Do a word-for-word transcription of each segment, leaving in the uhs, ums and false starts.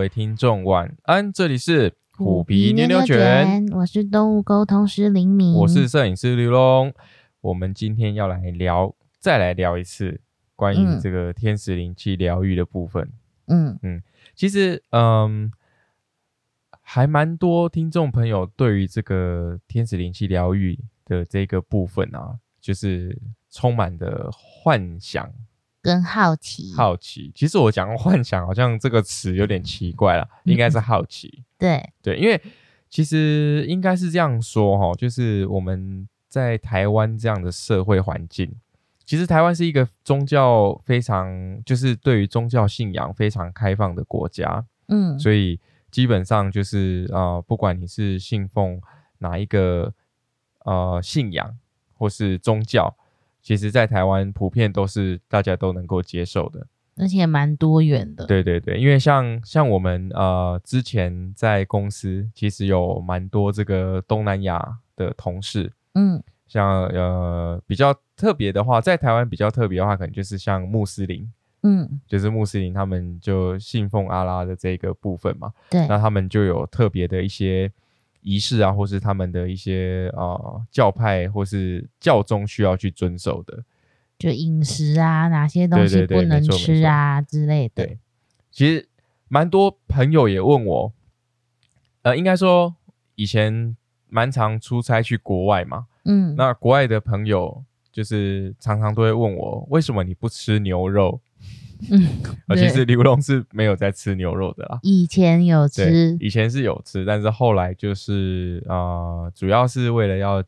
位听众晚安，这里是虎皮牛牛卷，我是动物沟通师林明，我是摄影师刘龙。我们今天要来聊，再来聊一次关于这个天使灵气疗愈的部分。嗯嗯，其实嗯，还蛮多听众朋友对于这个天使灵气疗愈的这个部分啊，就是充满的幻想跟好奇。好奇，其实我讲幻想好像这个词有点奇怪啦，嗯、应该是好奇。对对，因为其实应该是这样说哈，就是我们在台湾这样的社会环境，其实台湾是一个宗教非常，就是对于宗教信仰非常开放的国家。嗯，所以基本上就是呃，不管你是信奉哪一个呃信仰或是宗教，其实在台湾普遍都是大家都能够接受的，而且蛮多元的。对对对，因为像像我们呃之前在公司其实有蛮多这个东南亚的同事。嗯，像呃比较特别的话，在台湾比较特别的话可能就是像穆斯林。嗯，就是穆斯林他们就信奉阿拉的这个部分嘛。对，那他们就有特别的一些仪式啊，或是他们的一些、呃、教派或是教宗需要去遵守的，就饮食啊，哪些东西不能吃啊之类的。对，其实蛮多朋友也问我，呃，应该说以前蛮常出差去国外嘛，嗯，那国外的朋友就是常常都会问我，为什么你不吃牛肉？嗯，其实刘龙是没有在吃牛肉的啦，以前有吃，以前是有吃，但是后来就是呃，主要是为了要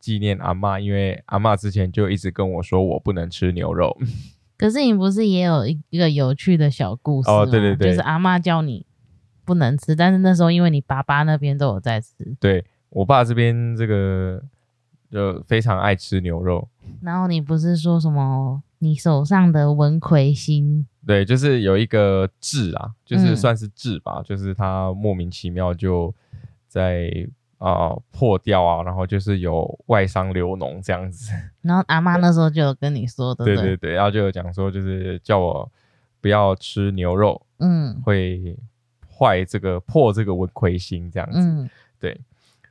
纪念阿嬷，因为阿嬷之前就一直跟我说我不能吃牛肉。可是你不是也有一个有趣的小故事吗？哦，对对对，就是阿嬷叫你不能吃，但是那时候因为你爸爸那边都有在吃。对，我爸这边这个就非常爱吃牛肉。然后你不是说什么你手上的文魁星？对，就是有一个痣啊，就是算是痣吧，嗯，就是它莫名其妙就在啊、呃、破掉啊，然后就是有外伤流脓这样子。然后阿嬷那时候就有跟你说的。对对对，然后就有讲说就是叫我不要吃牛肉，嗯，会坏这个破这个文魁星这样子。嗯，对。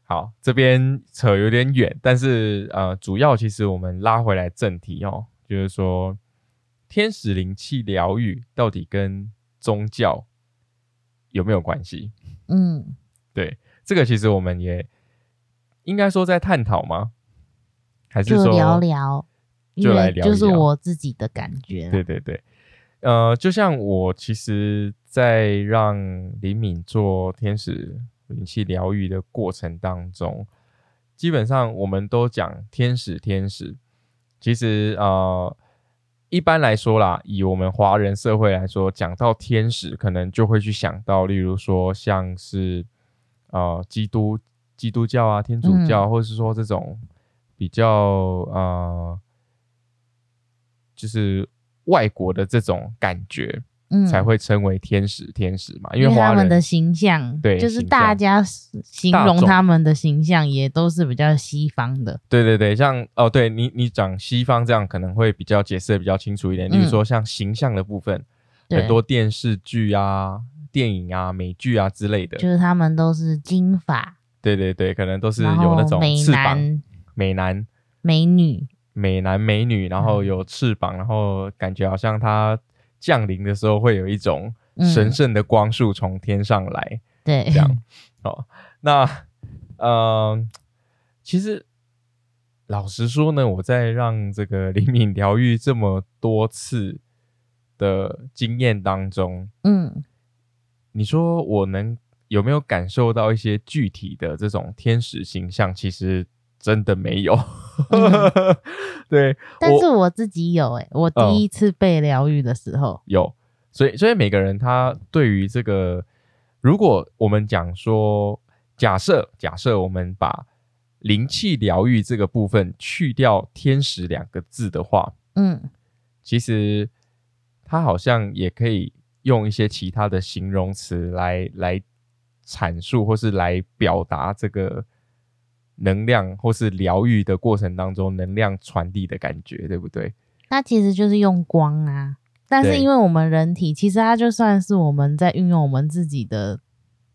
好，这边扯有点远，但是呃，主要其实我们拉回来正题哦，就是说天使灵气疗愈到底跟宗教有没有关系？嗯，对，这个其实我们也应该说在探讨吗？还是说就聊聊，就来聊聊，就是我自己的感觉。对对对，呃，就像我其实，在让林敏做天使灵气疗愈的过程当中，基本上我们都讲天使天使，其实呃，一般来说啦，以我们华人社会来说，讲到天使可能就会去想到例如说像是呃基督基督教啊，天主教，嗯，或是说这种比较呃就是外国的这种感觉，嗯，才会称为天使天使嘛，因为华人他们的形象，对，就是大家形容他们的形象也都是比较西方的。对对对，像哦，对你你讲西方这样可能会比较解释的比较清楚一点，嗯，例如说像形象的部分，很多电视剧啊、电影啊、美剧啊之类的，就是他们都是金发。对对对，可能都是有那种翅膀，美男、美男、美女、美男美女，然后有翅膀，嗯，然后感觉好像他降临的时候会有一种神圣的光束从天上来，嗯，对，这样哦。那呃，其实老实说呢，我在让这个灵敏疗愈这么多次的经验当中，嗯，你说我能有没有感受到一些具体的这种天使形象？其实真的没有。嗯，对，但是我自己有，欸，我第一次被疗愈的时候，嗯，有，所以所以每个人他对于这个，如果我们讲说假设假设我们把灵气疗愈这个部分去掉天使两个字的话，嗯，其实他好像也可以用一些其他的形容词来来阐述或是来表达这个能量或是疗愈的过程当中能量传递的感觉，对不对？那其实就是用光啊。但是因为我们人体其实它就算是我们在运用我们自己的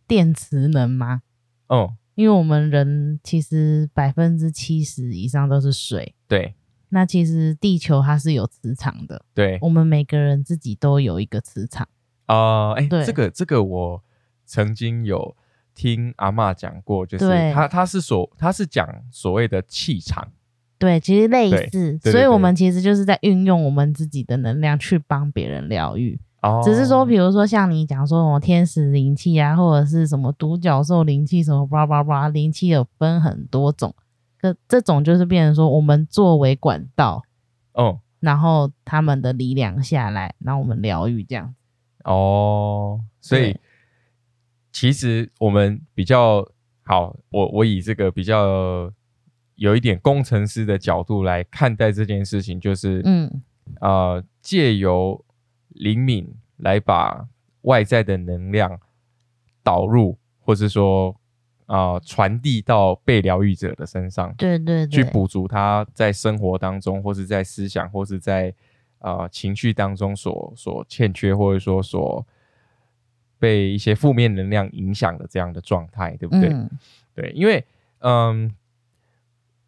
电磁能嘛，哦，因为我们人其实 百分之七十 以上都是水，对，那其实地球它是有磁场的，对，我们每个人自己都有一个磁场啊，哎、呃欸，这个这个我曾经有听阿嬷讲过，就是她她是所她是讲所谓的气场，对，其实类似，對對對對，所以我们其实就是在运用我们自己的能量去帮别人疗愈。哦，只是说，比如说像你讲说什么天使灵气啊，或者是什么独角兽灵气，什么巴巴巴灵气有分很多种，可这种就是变成说我们作为管道，哦，然后他们的力量下来，然后我们疗愈这样。哦，所以其实我们比较好，我我以这个比较有一点工程师的角度来看待这件事情，就是嗯呃借由灵敏来把外在的能量导入，或是说呃传递到被疗愈者的身上，对对对，去补足他在生活当中，或是在思想，或是在呃情绪当中所所欠缺，或者说所被一些负面能量影响的这样的状态，对不对？嗯、对，因为嗯。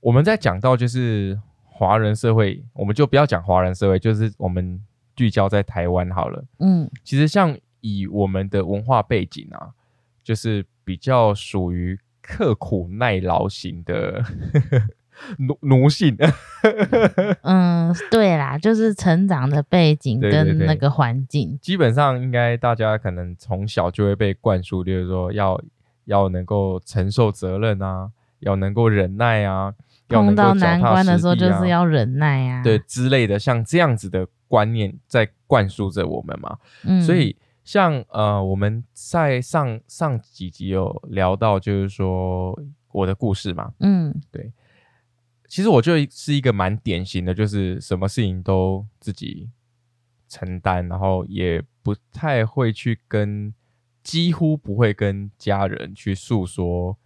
我们在讲到就是华人社会，我们就不要讲华人社会，就是我们聚焦在台湾好了。嗯，其实像以我们的文化背景啊，就是比较属于刻苦耐劳型的奴奴性。嗯，对啦，就是成长的背景跟那个环境，对对对，基本上应该大家可能从小就会被灌输，就是说要要能够承受责任啊，要能够忍耐啊。碰到难关的时候就是要忍耐啊，对之类的，像这样子的观念在灌输着我们嘛。嗯、所以像呃，我们在上上几集有聊到，就是说我的故事嘛。嗯，对。其实我就是一个蛮典型的，就是什么事情都自己承担，然后也不太会去跟，几乎不会跟家人去诉说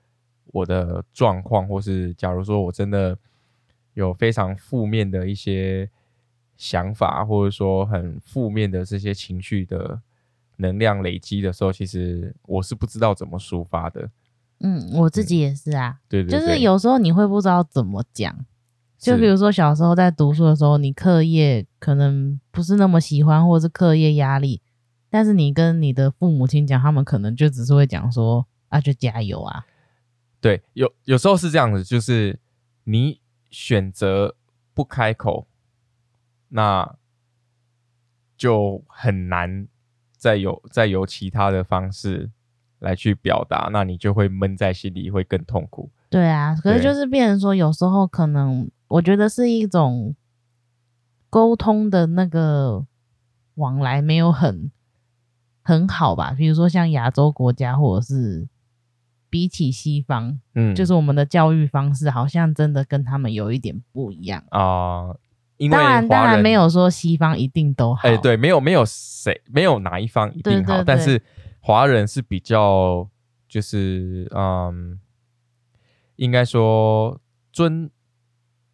我的状况，或是假如说我真的有非常负面的一些想法，或者说很负面的这些情绪的能量累积的时候，其实我是不知道怎么抒发的。嗯，我自己也是啊。嗯、对对对，就是有时候你会不知道怎么讲，就比如说小时候在读书的时候，你课业可能不是那么喜欢，或是课业压力，但是你跟你的父母亲讲，他们可能就只是会讲说啊，就加油啊。对，有有时候是这样子，就是你选择不开口，那就很难再有再有其他的方式来去表达，那你就会闷在心里，会更痛苦。对啊，可是就是变成说，有时候可能我觉得是一种沟通的那个往来没有很很好吧，比如说像亚洲国家，或者是比起西方，嗯，就是我们的教育方式好像真的跟他们有一点不一样啊、呃。因为当然当然没有说西方一定都好，哎、欸，对，没有没有谁没有哪一方一定好，對對對，但是华人是比较就是嗯，应该说尊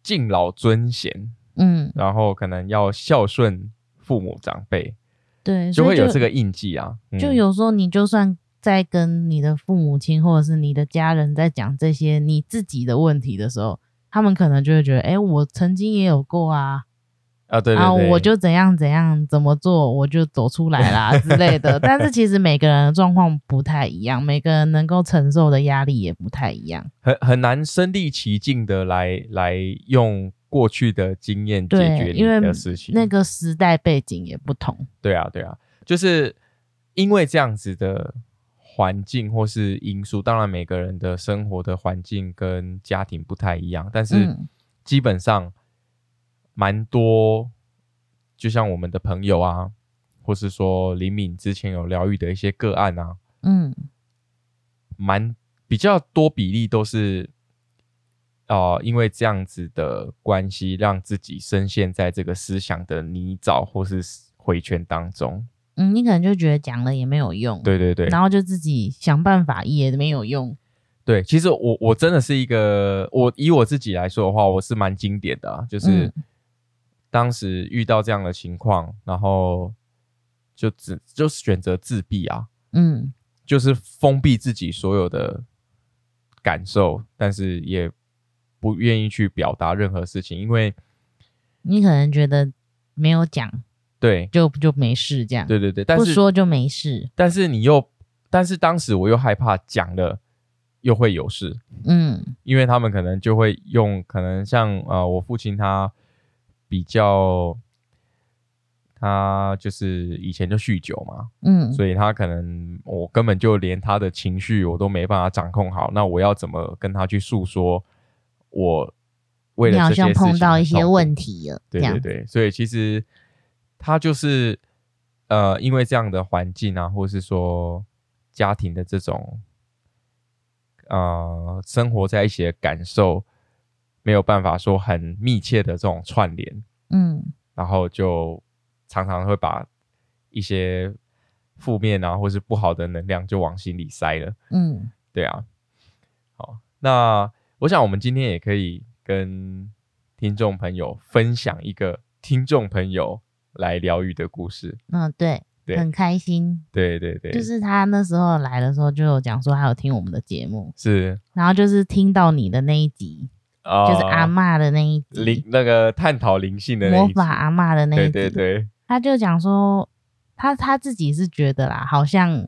敬老尊贤，嗯，然后可能要孝顺父母长辈，对，就会有这个印记啊。就，嗯、就有时候你就算在跟你的父母亲或者是你的家人在讲这些你自己的问题的时候，他们可能就会觉得哎、欸，我曾经也有过啊啊，对对对，啊，我就怎样怎样怎么做我就走出来啦之类的。但是其实每个人的状况不太一样，每个人能够承受的压力也不太一样，很很难身临其境的来来用过去的经验解决你的事情，因为那个时代背景也不同。对啊对啊，就是因为这样子的环境或是因素，当然每个人的生活的环境跟家庭不太一样，但是基本上蛮多，就像我们的朋友啊，或是说林敏之前有疗愈的一些个案啊，嗯，蛮比较多比例都是呃，因为这样子的关系让自己深陷在这个思想的泥沼或是回圈当中。嗯，你可能就觉得讲了也没有用，对对对，然后就自己想办法也没有用。对，其实我我真的是一个，我以我自己来说的话，我是蛮经典的啊，就是当时遇到这样的情况，然后就只就选择自闭啊，嗯，就是封闭自己所有的感受，但是也不愿意去表达任何事情，因为你可能觉得没有讲，对，就就没事这样，对对对，但是不说就没事，但是你又，但是当时我又害怕讲了又会有事，嗯，因为他们可能就会用，可能像呃，我父亲他比较，他就是以前就酗酒嘛，嗯，所以他可能我根本就连他的情绪我都没办法掌控好，那我要怎么跟他去诉说我为了这些事情？你好像碰到一些问题了，对对对，所以其实他就是呃，因为这样的环境啊，或是说家庭的这种。呃，生活在一起的感受没有办法说很密切的这种串联，嗯，然后就常常会把一些负面啊或是不好的能量就往心里塞了，嗯，对啊。好，那我想我们今天也可以跟听众朋友分享一个听众朋友来疗愈的故事，嗯，对。很开心，对对对，就是他那时候来的时候就有讲说他有听我们的节目，是，然后就是听到你的那一集，哦、就是阿嬷的那一集，灵那个探讨灵性的那一集，魔法阿嬷的那一集，对对对，他就讲说他他自己是觉得啦，好像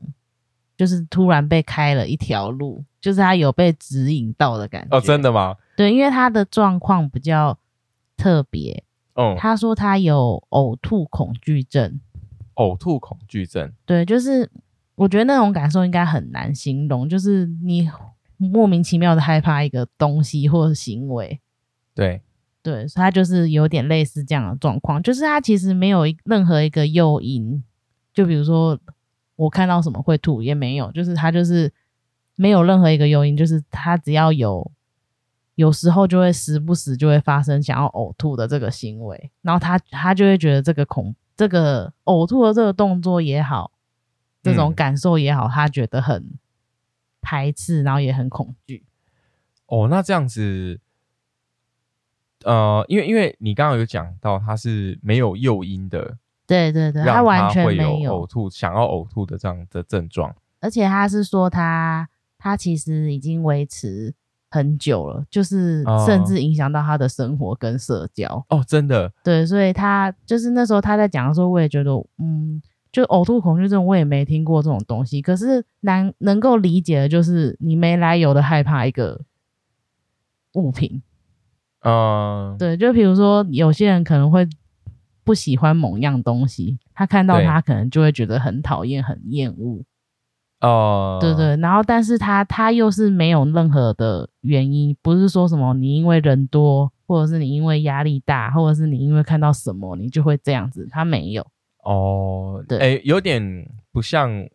就是突然被开了一条路，就是他有被指引到的感觉。哦，真的吗？对，因为他的状况比较特别，哦、嗯，他说他有呕吐恐惧症。呕吐恐惧症，对，就是我觉得那种感受应该很难形容，就是你莫名其妙的害怕一个东西或行为，对对，所以他就是有点类似这样的状况，就是他其实没有任何一个诱因，就比如说我看到什么会吐也没有，就是他就是没有任何一个诱因，就是他只要有有时候就会时不时就会发生想要呕吐的这个行为，然后他他就会觉得这个恐这个呕吐的这个动作也好，这种感受也好，嗯、他觉得很排斥，然后也很恐惧。哦，那这样子，呃，因为因为你刚刚有讲到他是没有诱因的，对对对，他完全没有呕吐，想要呕吐的这样的症状。而且他是说他他其实已经维持很久了，就是甚至影响到他的生活跟社交。哦，真的。对，所以他就是那时候他在讲的时候，我也觉得，嗯，就呕吐恐惧症，我也没听过这种东西。可是难能够理解的就是，你没来由的害怕一个物品。嗯，对，就比如说有些人可能会不喜欢某样东西，他看到他可能就会觉得很讨厌、很厌恶。哦、uh... ，对对，然后但是他他又是没有任何的原因，不是说什么你因为人多，或者是你因为压力大，或者是你因为看到什么你就会这样子，他没有。哦、oh, ，对、欸，有点不像，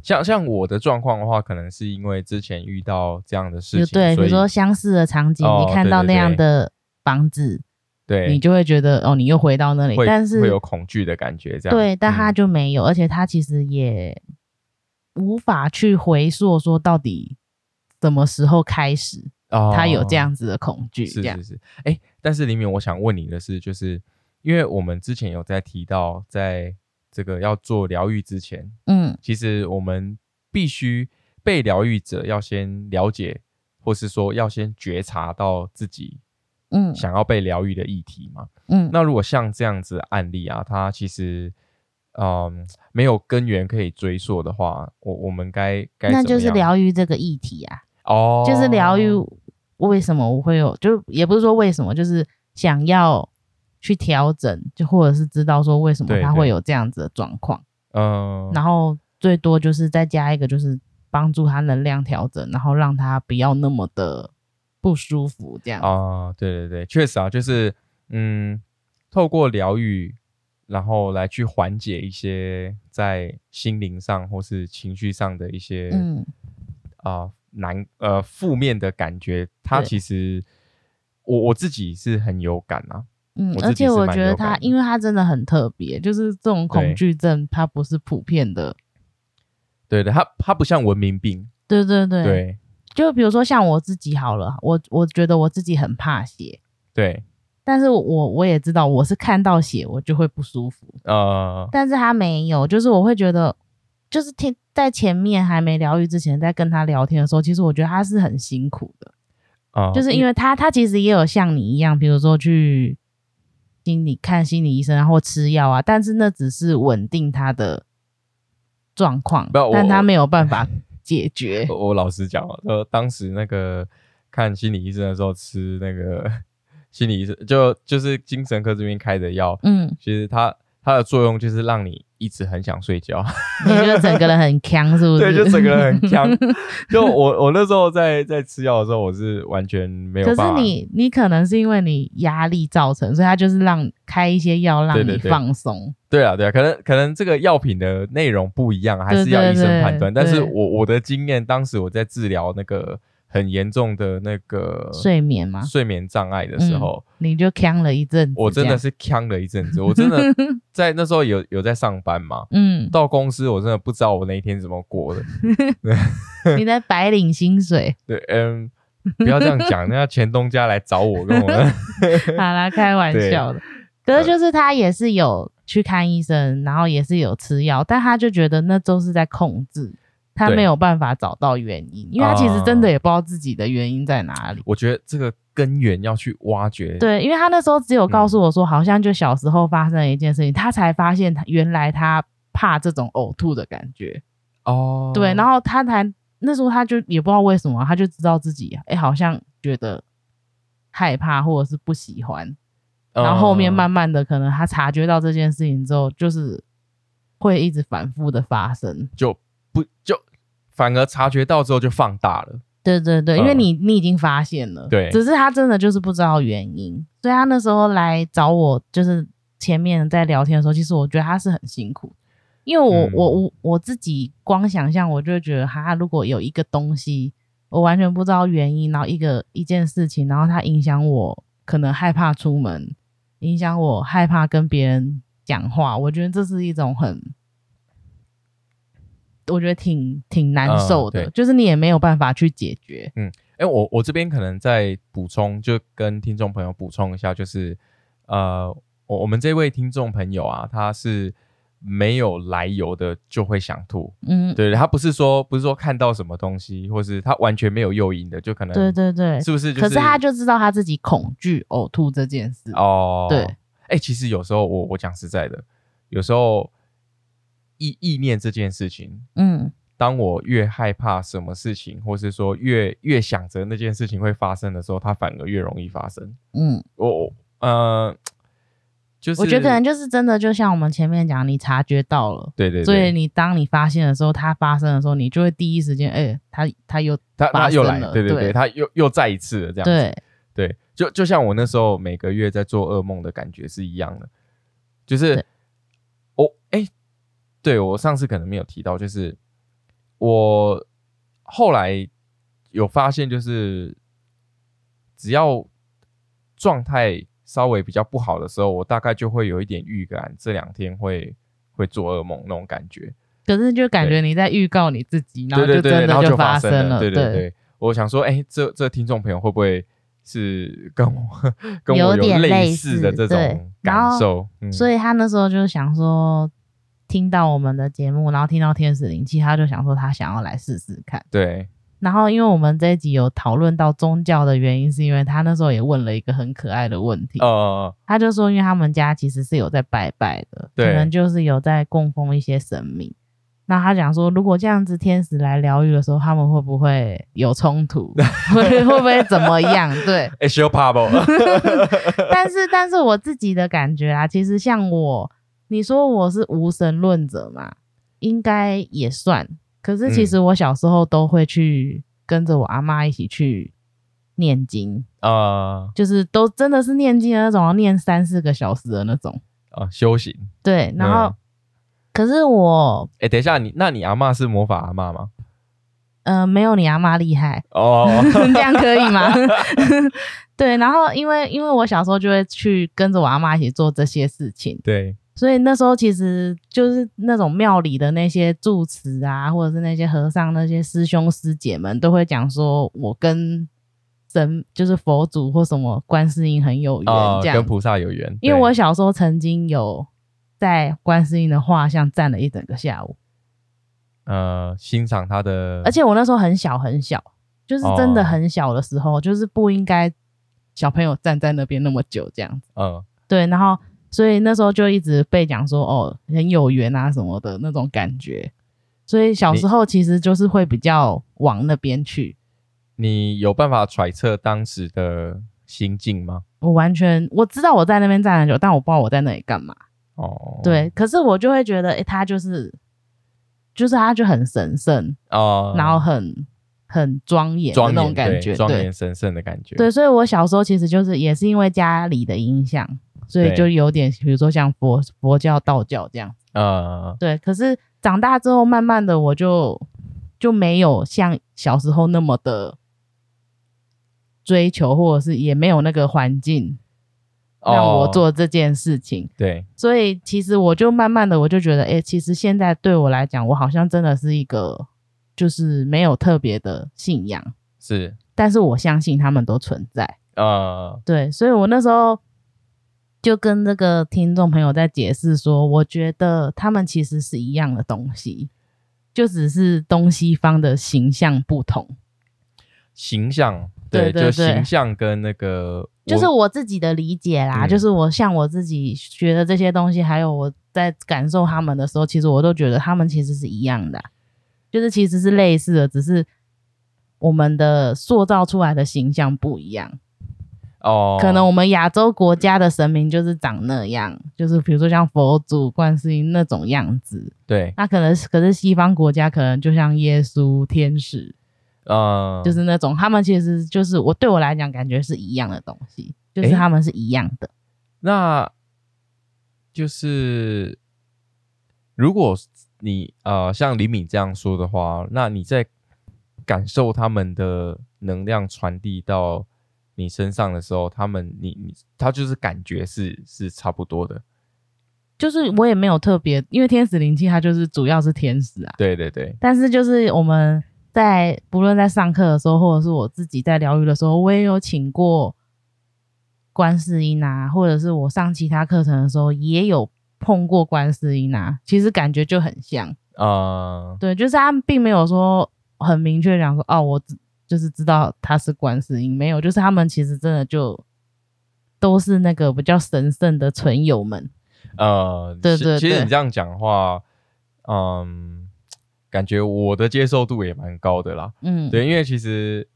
像像我的状况的话，可能是因为之前遇到这样的事情，对，比如说相似的场景， oh, 你看到那样的房子，对，你就会觉得哦，你又回到那里，但是会有恐惧的感觉，这样对，但他就没有，嗯、而且他其实也。无法去回溯说到底什么时候开始、哦、他有这样子的恐惧，是是是、欸、但是林敏我想问你的是，就是因为我们之前有在提到在这个要做疗愈之前，嗯，其实我们必须被疗愈者要先了解或是说要先觉察到自己嗯想要被疗愈的议题嘛，嗯，那如果像这样子的案例啊，它其实嗯，没有根源可以追溯的话，我我们该该那就是疗愈这个议题啊，哦，就是疗愈为什么我会有，就也不是说为什么，就是想要去调整，就或者是知道说为什么他会有这样子的状况，嗯，然后最多就是再加一个就是帮助他能量调整，然后让他不要那么的不舒服这样啊、哦，对对对，确实啊，就是嗯，透过疗愈。然后来去缓解一些在心灵上或是情绪上的一些嗯啊、呃呃、负面的感觉，它其实我我自己是很有感啊，嗯，而且我觉得它因为它真的很特别，就是这种恐惧症它不是普遍的，对的，它它不像文明病，对对对对，就比如说像我自己好了，我我觉得我自己很怕血，对。但是我我也知道我是看到血我就会不舒服、呃、但是他没有，就是我会觉得就是听在前面还没疗愈之前在跟他聊天的时候，其实我觉得他是很辛苦的、呃、就是因为他他其实也有像你一样比如说去心理看心理医生、啊、或吃药啊，但是那只是稳定他的状况，但他没有办法解决。我, 我老实讲、呃、当时那个看心理医生的时候吃那个心理医生就就是精神科这边开的药，嗯，其实它它的作用就是让你一直很想睡觉，你觉得整个人很强是不是？对，就整个人很强。就我我那时候在在吃药的时候，我是完全没有办法。可是你你可能是因为你压力造成，所以它就是让开一些药让你放松。对啊对啊，可能可能这个药品的内容不一样，还是要医生判断。对对对对，但是我我的经验，当时我在治疗那个。很严重的那个睡眠吗？睡眠障碍的时候、嗯、你就呛了一阵子，我真的是呛了一阵子我真的在那时候有有在上班嘛，嗯，到公司我真的不知道我那一天怎么过的你在白领薪水？对，嗯，不要这样讲，那前东家来找我跟我好啦，开玩笑的。可是就是他也是有去看医生，然后也是有吃药，但他就觉得那都是在控制，他没有办法找到原因，因为他其实真的也不知道自己的原因在哪里、嗯、我觉得这个根源要去挖掘。对，因为他那时候只有告诉我说、嗯、好像就小时候发生了一件事情，他才发现原来他怕这种呕吐的感觉哦。对，然后他才那时候他就也不知道为什么，他就知道自己、欸、好像觉得害怕或者是不喜欢、嗯、然后后面慢慢的可能他察觉到这件事情之后，就是会一直反复的发生，就不就反而察觉到之后就放大了。对对对，因为你、嗯、你已经发现了，对，只是他真的就是不知道原因，所以他那时候来找我，就是前面在聊天的时候，其实我觉得他是很辛苦，因为我、嗯、我我我自己光想象我就觉得他如果有一个东西我完全不知道原因，然后一个一件事情，然后他影响我可能害怕出门，影响我害怕跟别人讲话，我觉得这是一种很我觉得挺挺难受的、嗯、就是你也没有办法去解决。嗯，哎、欸，我我这边可能再补充，就跟听众朋友补充一下，就是呃我，我们这位听众朋友啊，他是没有来由的就会想吐，嗯，对，他不是说不是说看到什么东西，或是他完全没有诱因的，就可能对对对，是不是、就是？可是他就知道他自己恐惧呕吐这件事哦。对，哎、欸，其实有时候我我讲实在的，有时候。意意念这件事情，嗯，当我越害怕什么事情，或是说越越想着那件事情会发生的时候，它反而越容易发生。嗯，我呃，就是我觉得可能就是真的，就像我们前面讲，你察觉到了，对对对，所以你当你发现的时候，它发生的时候，你就会第一时间，哎、欸，它它又它它又来，对对对，它又又再一次了，这样子，对对，就就像我那时候每个月在做噩梦的感觉是一样的，就是哦，哎。欸对，我上次可能没有提到，就是我后来有发现，就是只要状态稍微比较不好的时候，我大概就会有一点预感，这两天会会做噩梦那种感觉。可是就感觉你在预告你自己，然后就真的就发生了。对对 对, 对, 对, 对, 对, 对, 对，我想说，哎，这这听众朋友会不会是跟我跟我有类似的这种感受？嗯、所以他那时候就想说。听到我们的节目，然后听到天使灵气，他就想说他想要来试试看。对，然后因为我们这一集有讨论到宗教的原因，是因为他那时候也问了一个很可爱的问题。呃，他就说因为他们家其实是有在拜拜的，可能就是有在供奉一些神明，那他讲说如果这样子天使来疗愈的时候，他们会不会有冲突会, 会不会怎么样？对， It's your problem 但是但是我自己的感觉啊，其实像我你说我是无神论者嘛，应该也算，可是其实我小时候都会去跟着我阿嬷一起去念经啊、嗯，就是都真的是念经的那种，念三四个小时的那种啊，修行。对，然后、嗯、可是我哎、欸，等一下，你那你阿嬷是魔法阿嬷吗？呃，没有你阿嬷厉害哦， oh. 这样可以吗？对，然后因为因为我小时候就会去跟着我阿嬷一起做这些事情，对。所以那时候其实就是那种庙里的那些住持啊，或者是那些和尚那些师兄师姐们都会讲说我跟神就是佛祖或什么观世音很有缘、哦、这样跟菩萨有缘。因为我小时候曾经有在观世音的画像站了一整个下午，呃，欣赏他的，而且我那时候很小很小，就是真的很小的时候、哦、就是不应该小朋友站在那边那么久这样子。嗯，对，然后所以那时候就一直被讲说哦很有缘啊什么的那种感觉，所以小时候其实就是会比较往那边去。你有办法揣测当时的心境吗？我完全，我知道我在那边站很久，但我不知道我在那里干嘛。哦，对，可是我就会觉得诶他就是就是他就很神圣、哦、然后很很庄严的那种感觉，庄严神圣的感觉。 对, 对，所以我小时候其实就是也是因为家里的影响，所以就有点比如说像 佛, 佛教道教这样、呃、对。可是长大之后慢慢的我就就没有像小时候那么的追求，或者是也没有那个环境让我做这件事情、哦、对。所以其实我就慢慢的我就觉得哎、欸，其实现在对我来讲我好像真的是一个就是没有特别的信仰，是，但是我相信他们都存在。呃，对，所以我那时候就跟这个听众朋友在解释说，我觉得他们其实是一样的东西，就只是东西方的形象不同。形象， 对, 对, 对, 对，就形象跟那个，就是我自己的理解啦、嗯、就是我像我自己学的这些东西，还有我在感受他们的时候，其实我都觉得他们其实是一样的、啊，就是其实是类似的，只是我们的塑造出来的形象不一样。哦，可能我们亚洲国家的神明就是长那样，就是比如说像佛祖观世音那种样子。对，那可能可是西方国家可能就像耶稣天使、嗯、就是那种，他们其实就是我对我来讲感觉是一样的东西，就是他们是一样的。那就是如果你呃，像李敏这样说的话，那你在感受他们的能量传递到你身上的时候，他们你你他就是感觉是是差不多的。就是我也没有特别，因为天使灵气它就是主要是天使啊。对对对。但是就是我们在不论在上课的时候，或者是我自己在疗愈的时候，我也有请过观世音啊，或者是我上其他课程的时候也有碰过观世音啊，其实感觉就很像啊、呃，对，就是他们并没有说很明确讲说哦，我就是知道他是观世音，没有，就是他们其实真的就都是那个比较神圣的存有们。呃，对对对，其实你这样讲话，嗯，感觉我的接受度也蛮高的啦。嗯，对，因为其实，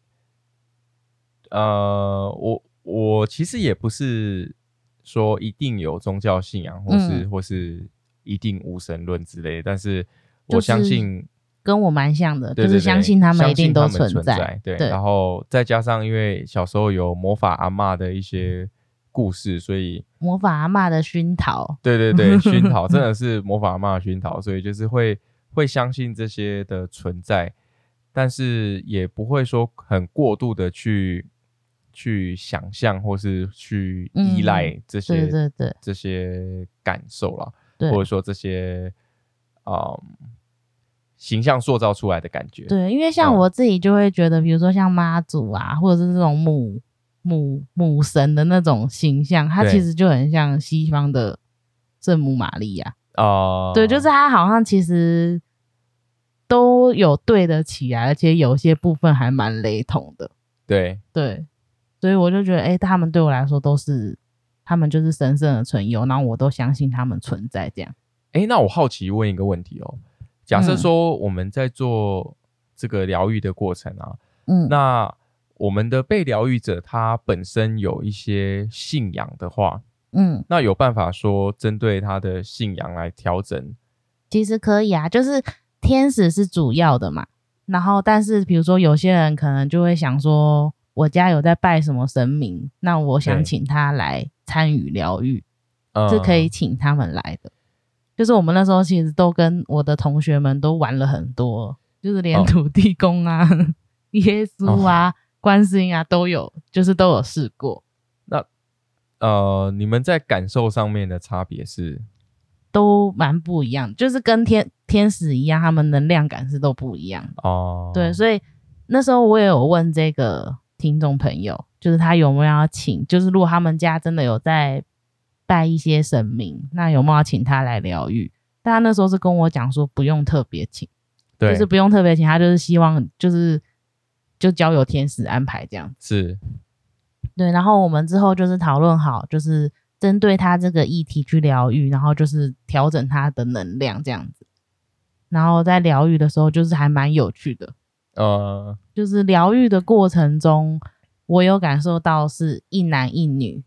呃，我我其实也不是说一定有宗教信仰，或是、嗯、或是一定无神论之类的，但是我相信、就是、跟我蛮像的。对对对，就是相信他们一定都存 在, 存在 对, 对。然后再加上因为小时候有魔法阿嬷的一些故事，所以魔法阿嬷的熏陶，对对对，熏陶真的是魔法阿嬷的熏陶，所以就是会会相信这些的存在，但是也不会说很过度的去去想象或是去依赖这些、嗯、对对对，这些感受啦，或者说这些、嗯、形象塑造出来的感觉。对，因为像我自己就会觉得、嗯、比如说像妈祖啊，或者是这种母母母神的那种形象，它其实就很像西方的圣母玛利亚。哦、嗯，对，就是它好像其实都有对得起来，而且有些部分还蛮雷同的。对对，所以我就觉得哎、欸，他们对我来说都是，他们就是神圣的存有，然后我都相信他们存在这样。哎、欸，那我好奇问一个问题哦，假设说我们在做这个疗愈的过程啊，嗯，那我们的被疗愈者他本身有一些信仰的话，嗯，那有办法说针对他的信仰来调整？其实可以啊，就是天使是主要的嘛，然后但是比如说有些人可能就会想说我家有在拜什么神明，那我想请他来参与疗愈，是可以请他们来的、嗯、就是我们那时候其实都跟我的同学们都玩了很多，就是连土地公啊、哦、耶稣啊、哦、观世音啊都有，就是都有试过。那呃，你们在感受上面的差别是都蛮不一样，就是跟 天, 天使一样，他们能量感是都不一样哦。对，所以那时候我也有问这个听众朋友，就是他有没有要请，就是如果他们家真的有在拜一些神明，那有没有要请他来疗愈。但他那时候是跟我讲说不用特别请，对，就是不用特别请，他就是希望就是就交由天使安排这样子。对，然后我们之后就是讨论好，就是针对他这个议题去疗愈，然后就是调整他的能量这样子。然后在疗愈的时候就是还蛮有趣的，呃，就是疗愈的过程中我有感受到是一男一女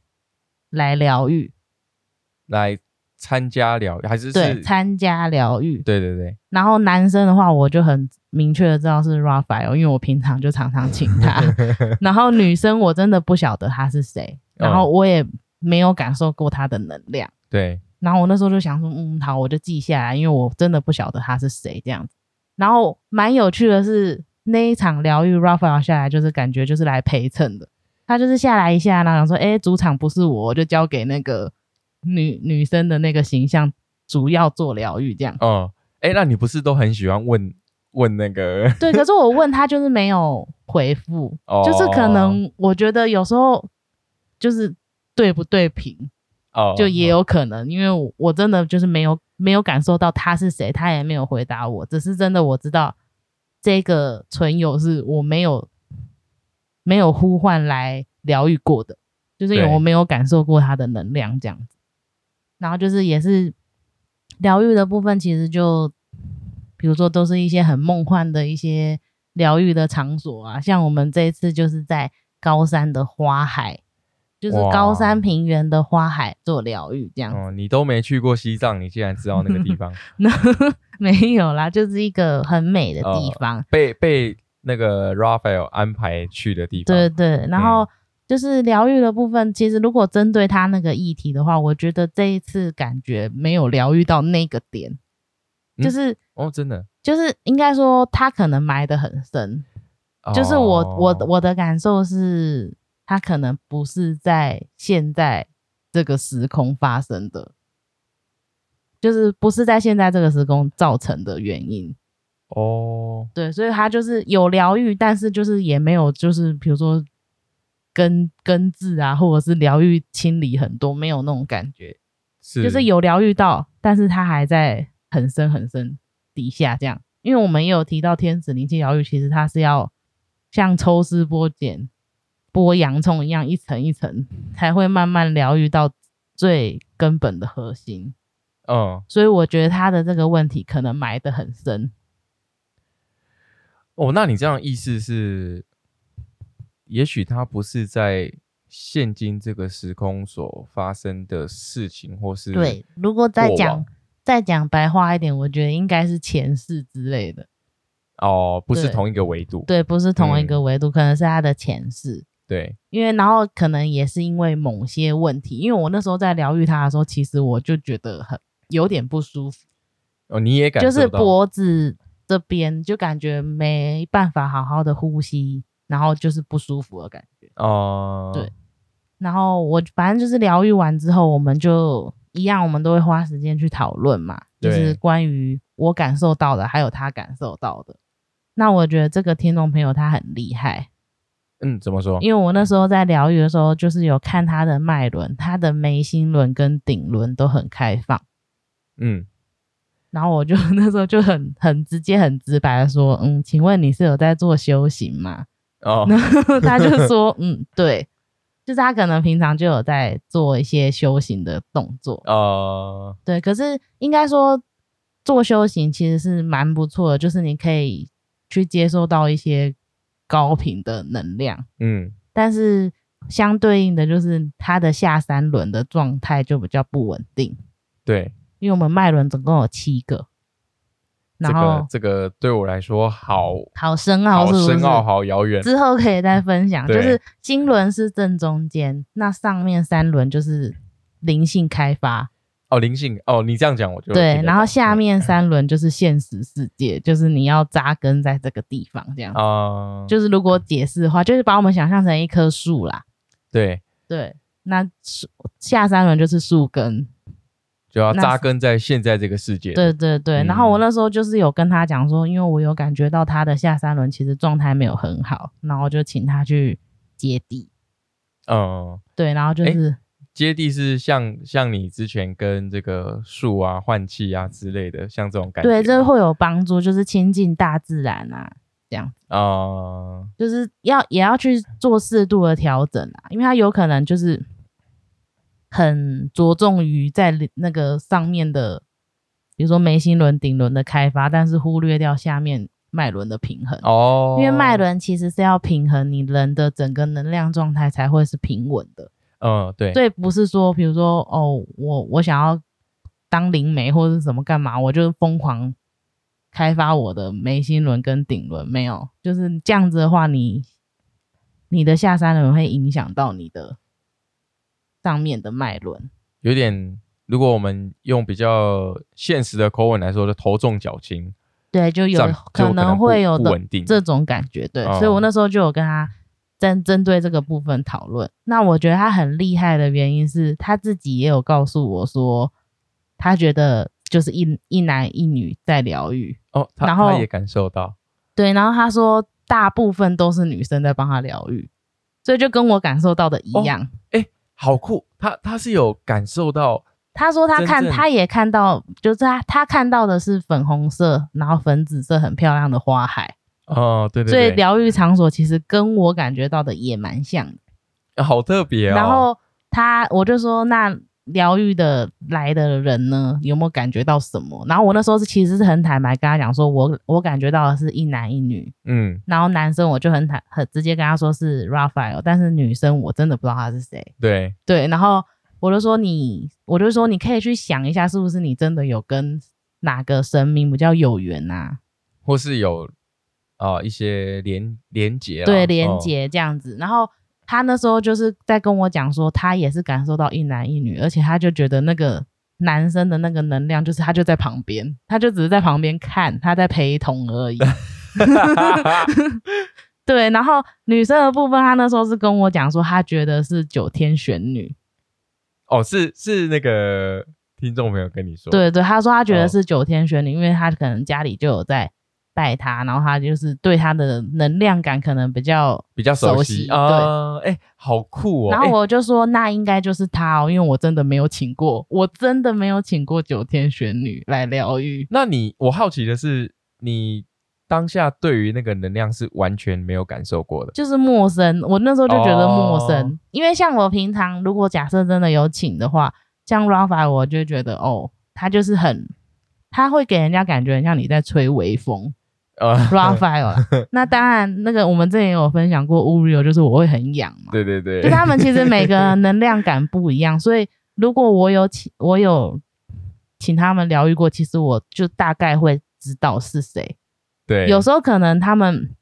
来疗愈，来参加疗愈，还是是对参加疗愈，对对对。然后男生的话我就很明确的知道是 Raphael， 因为我平常就常常请他然后女生我真的不晓得他是谁，然后我也没有感受过他的能量，对。然后我那时候就想说嗯好，我就记下来，因为我真的不晓得他是谁这样子。然后蛮有趣的是那一场疗愈 Raphael 下来就是感觉就是来陪衬的，他就是下来一下然后想说诶主场不是我，我就交给那个女女生的那个形象主要做疗愈这样。哦，诶那你不是都很喜欢问问那个对，可是我问他就是没有回复、哦、就是可能我觉得有时候就是对不对平Oh, 就也有可能、oh. 因为 我, 我真的就是没有没有感受到他是谁，他也没有回答我，只是真的我知道这个存有是我没有没有呼唤来疗愈过的，就是我没有感受过他的能量这样子。然后就是也是疗愈的部分，其实就比如说都是一些很梦幻的一些疗愈的场所啊，像我们这一次就是在高山的花海，就是高山平原的花海做疗愈这样、哦、你都没去过西藏，你竟然知道那个地方没有啦，就是一个很美的地方、呃、被被那个 Raphael 安排去的地方，对对。然后就是疗愈的部分、嗯、其实如果针对他那个议题的话，我觉得这一次感觉没有疗愈到那个点，就是、嗯、哦真的就是应该说他可能埋得很深、哦、就是我我我的感受是它可能不是在现在这个时空发生的，就是不是在现在这个时空造成的原因哦。对，所以它就是有疗愈，但是就是也没有就是比如说根根治啊，或者是疗愈清理很多，没有那种感觉，是就是有疗愈到，但是它还在很深很深底下这样。因为我们也有提到天使灵气疗愈，其实它是要像抽丝剥茧剥洋葱一样一层一层才会慢慢疗愈到最根本的核心、嗯、所以我觉得他的这个问题可能埋得很深。哦，那你这样的意思是也许他不是在现今这个时空所发生的事情，或是对，如果再讲再讲白话一点，我觉得应该是前世之类的。哦，不是同一个维度， 对, 对不是同一个维度、嗯、可能是他的前世，对，因为然后可能也是因为某些问题，因为我那时候在疗愈他的时候，其实我就觉得很有点不舒服。哦，你也感受到就是脖子这边就感觉没办法好好的呼吸，然后就是不舒服的感觉。哦，对，然后我反正就是疗愈完之后，我们就一样，我们都会花时间去讨论嘛，就是关于我感受到的还有他感受到的。那我觉得这个听众朋友他很厉害。嗯，怎么说？因为我那时候在疗愈的时候，就是有看他的脉轮，他的眉心轮跟顶轮都很开放。嗯，然后我就那时候就很很直接很直白的说，嗯，请问你是有在做修行吗？哦，然后他就说嗯对，就是他可能平常就有在做一些修行的动作。哦，对，可是应该说做修行其实是蛮不错的，就是你可以去接受到一些高频的能量，嗯，但是相对应的就是它的下三轮的状态就比较不稳定。对，因为我们脉轮总共有七个，然后、这个、这个对我来说好好深奥，是不是好深奥好遥远，之后可以再分享。就是心轮是正中间，那上面三轮就是灵性开发。哦，灵性哦，你这样讲我就对。然后下面三轮就是现实世界，就是你要扎根在这个地方这样子、嗯、就是如果解释的话，就是把我们想象成一棵树啦。对对，那下三轮就是树根，就要扎根在现在这个世界。对对对、嗯、然后我那时候就是有跟他讲说，因为我有感觉到他的下三轮其实状态没有很好，然后就请他去接地。嗯，对，然后就是、欸、接地是像像你之前跟这个树啊、换气啊之类的，像这种感觉。对，这会有帮助，就是亲近大自然啊，这样。哦、嗯，就是要也要去做适度的调整啊，因为它有可能就是很着重于在那个上面的，比如说眉心轮、顶轮的开发，但是忽略掉下面脉轮的平衡哦，因为脉轮其实是要平衡你人的整个能量状态才会是平稳的。嗯，对，所以不是说比如说哦，我我想要当灵媒或者什么干嘛，我就疯狂开发我的眉心轮跟顶轮，没有，就是这样子的话，你你的下三轮会影响到你的上面的脉轮，有点。如果我们用比较现实的口吻来说，就头重脚轻，对，就有可能会有的这种感觉，对、嗯。所以我那时候就有跟他针针对这个部分讨论。那我觉得他很厉害的原因是他自己也有告诉我说，他觉得就是一一男一女在疗愈哦，他然后他也感受到，对。然后他说大部分都是女生在帮他疗愈，所以就跟我感受到的一样。哎、哦欸，好酷！他他是有感受到。他说他看他也看到，就是 他, 他看到的是粉红色然后粉紫色很漂亮的花海哦，对对对，所以疗愈场所其实跟我感觉到的也蛮像的、啊、好特别哦。然后他我就说那疗愈的来的人呢有没有感觉到什么，然后我那时候是其实是很坦白跟他讲说我我感觉到的是一男一女，嗯，然后男生我就很坦很直接跟他说是 Raphael， 但是女生我真的不知道他是谁，对对，然后我就说你，我就说你可以去想一下，是不是你真的有跟哪个神明比较有缘啊，或是有啊、呃、一些连连结，对，连结这样子、哦。然后他那时候就是在跟我讲说，他也是感受到一男一女，而且他就觉得那个男生的那个能量，就是他就在旁边，他就只是在旁边看，他在陪同而已。对，然后女生的部分，他那时候是跟我讲说，他觉得是九天玄女。哦，是是那个听众朋友跟你说，对对，他说他觉得是九天玄女、哦，因为他可能家里就有在拜他，然后他就是对他的能量感可能比较比较熟悉，对，哎、呃欸，好酷哦。然后我就说、欸、那应该就是他哦，因为我真的没有请过，我真的没有请过九天玄女来疗愈。那你我好奇的是，你当下对于那个能量是完全没有感受过的，就是陌生，我那时候就觉得陌生、哦、因为像我平常如果假设真的有请的话，像 Rafa 我就觉得哦他就是很他会给人家感觉很像你在吹微风、哦、Rafa 那当然那个我们之前有分享过 Uriel 就是我会很痒嘛，对对对，就他们其实每个能量感不一样，所以如果我有请我有请他们疗愈过，其实我就大概会知道是谁，对，有时候可能他们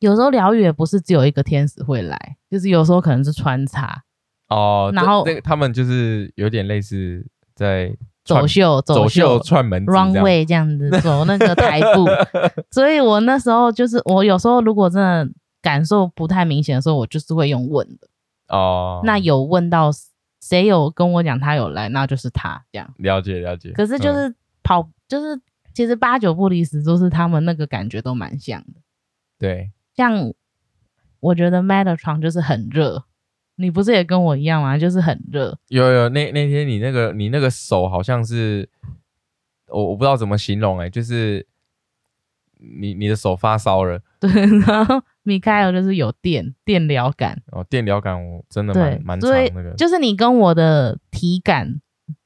有时候疗愈也不是只有一个天使会来，就是有时候可能是穿插哦，然后他们就是有点类似在走秀走秀串门子 runway 这样子走那个台步所以我那时候就是我有时候如果真的感受不太明显的时候，我就是会用问的哦，那有问到谁有跟我讲他有来，那就是他这样，了解了解，可是就是跑、嗯、就是其实八九不离十，就是他们那个感觉都蛮像的。对，像我觉得 Metatron 就是很热，你不是也跟我一样吗？就是很热。有有，那那天你那个你那个手好像是，我我不知道怎么形容哎、欸，就是你你的手发烧了。对，然后米开尔就是有电电疗感。哦，电疗感我真的蛮蛮长那个，就是你跟我的体感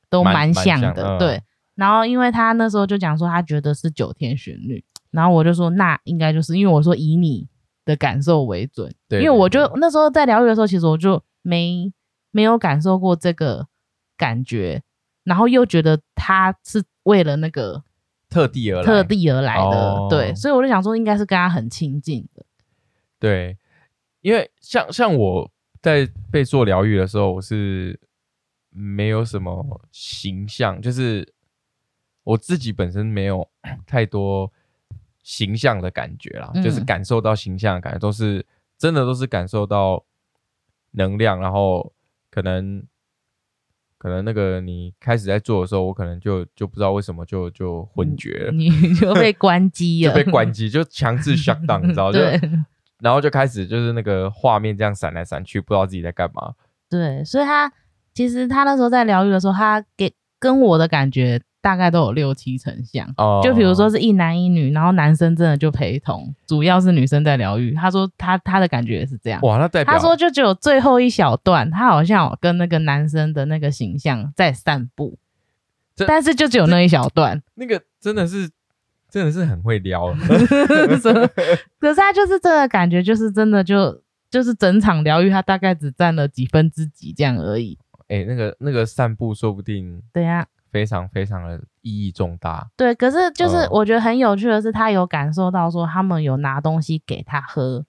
都蛮像的，像对。嗯，然后因为他那时候就讲说他觉得是九天玄女，然后我就说那应该就是因为我说以你的感受为准，对，因为我就那时候在疗愈的时候其实我就没没有感受过这个感觉，然后又觉得他是为了那个特地而来特地而来的、哦、对，所以我就想说应该是跟他很亲近的，对，因为像像我在被做疗愈的时候我是没有什么形象，就是我自己本身没有太多形象的感觉啦、嗯、就是感受到形象的感觉都是真的都是感受到能量，然后可能可能那个你开始在做的时候我可能就就不知道为什么就就昏厥了， 你, 你就被关机了就被关机就强制 shutdown 你知道就然后就开始就是那个画面这样闪来闪去，不知道自己在干嘛。对，所以他其实他那时候在疗愈的时候，他给跟我的感觉大概都有六七成像、哦、就比如说是一男一女，然后男生真的就陪同，主要是女生在疗愈。他说他他的感觉也是这样。哇，那代表他说就只有最后一小段他好像有跟那个男生的那个形象在散步，但是就只有那一小段。那个真的是真的是很会撩了可是他就是这个感觉，就是真的就就是整场疗愈他大概只占了几分之几这样而已。欸，那个那个散步说不定对啊非常非常的意义重大。对，可是就是我觉得很有趣的是他有感受到说他们有拿东西给他喝，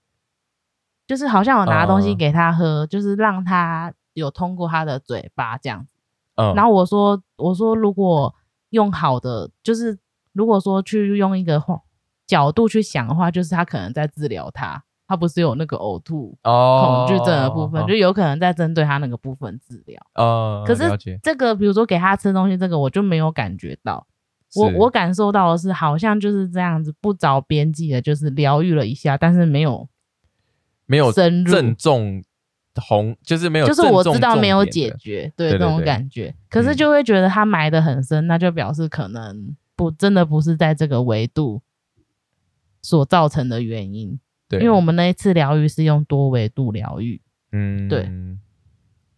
就是好像有拿东西给他喝、嗯、就是让他有通过他的嘴巴这样子、嗯、然后我说我说如果用好的就是如果说去用一个角度去想的话，就是他可能在治疗他他不是有那个呕吐、oh, 恐惧症的部分、oh, 就有可能在针对他那个部分治疗、oh, 可是这个比如说给他吃东西这个我就没有感觉到。我我感受到的是好像就是这样子不着边际的就是疗愈了一下，但是没有没有深入正中红，就是没有正中重点，就是我知道没有解决 对, 对, 对, 对那种感觉。可是就会觉得他埋得很深、嗯、那就表示可能不真的不是在这个维度所造成的原因。因为我们那一次疗愈是用多维度疗愈，嗯，对。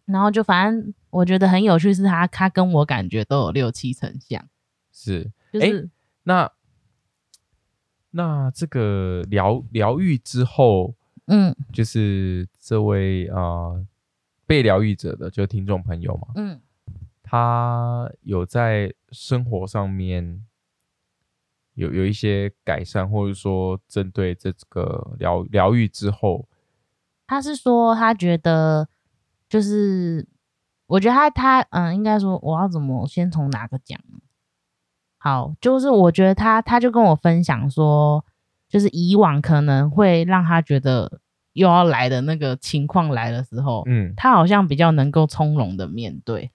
然后就反正我觉得很有趣是他他跟我感觉都有六七成像。是，就是、欸、那那这个疗疗愈之后，嗯，就是这位啊、呃、被疗愈者的就是听众朋友嘛，嗯，他有在生活上面。有有一些改善，或者说针对这个疗疗愈之后，他是说他觉得就是我觉得他他嗯应该说我要怎么先从哪个讲好，就是我觉得他他就跟我分享说就是以往可能会让他觉得又要来的那个情况来的时候，嗯，他好像比较能够从容的面对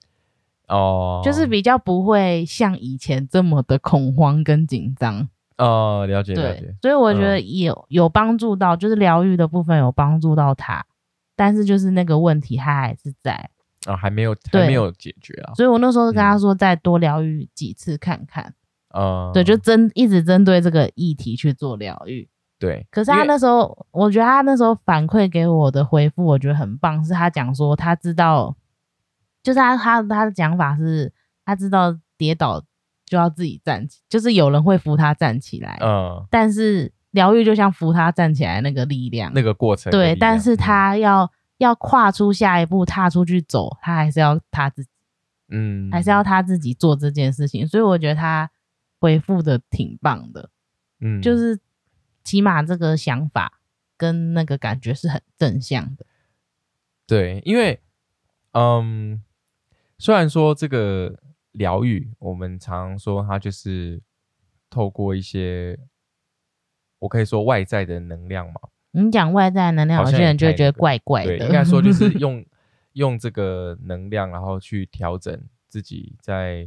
哦、oh, ，就是比较不会像以前这么的恐慌跟紧张哦、oh, ，了解了解。所以我觉得有、嗯、有帮助到，就是疗愈的部分有帮助到他，但是就是那个问题他还是在啊，还没有还没有解决啊。所以我那时候跟他说再多疗愈几次看看啊、嗯，对，就针一直针对这个议题去做疗愈。对，可是他那时候，我觉得他那时候反馈给我的回复，我觉得很棒，是他讲说他知道。就是他他他的讲法是他知道跌倒就要自己站起，就是有人会扶他站起来，嗯，但是疗愈就像扶他站起来那个力量那个过程，对，但是他要、嗯、要跨出下一步踏出去走，他还是要他自己嗯还是要他自己做这件事情。所以我觉得他回复的挺棒的，嗯，就是起码这个想法跟那个感觉是很正向的。对，因为嗯虽然说这个疗愈我们常说它就是透过一些我可以说外在的能量嘛，你讲外在的能量有些人就会觉得怪怪的，对，应该说就是用用这个能量然后去调整自己在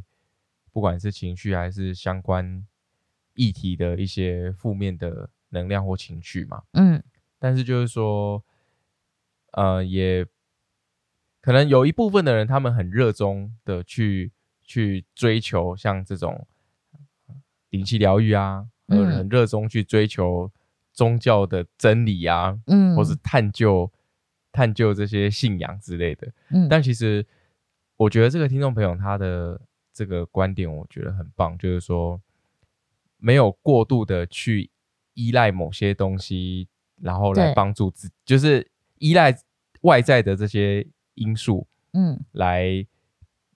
不管是情绪还是相关议题的一些负面的能量或情绪嘛，嗯，但是就是说呃也可能有一部分的人他们很热衷的去去追求像这种灵气疗愈啊、嗯、有人热衷去追求宗教的真理啊，嗯，或是探究探究这些信仰之类的，嗯，但其实我觉得这个听众朋友他的这个观点我觉得很棒，就是说没有过度的去依赖某些东西然后来帮助自己，就是依赖外在的这些因素，嗯，来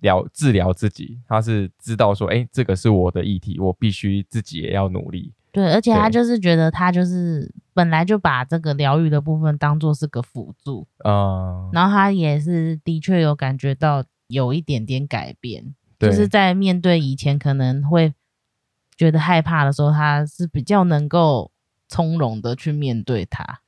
疗治疗自己，他是知道说，哎、欸，这个是我的议题，我必须自己也要努力。对，而且他就是觉得他就是本来就把这个疗愈的部分当作是个辅助，嗯，然后他也是的确有感觉到有一点点改变，就是在面对以前可能会觉得害怕的时候，他是比较能够从容的去面对它。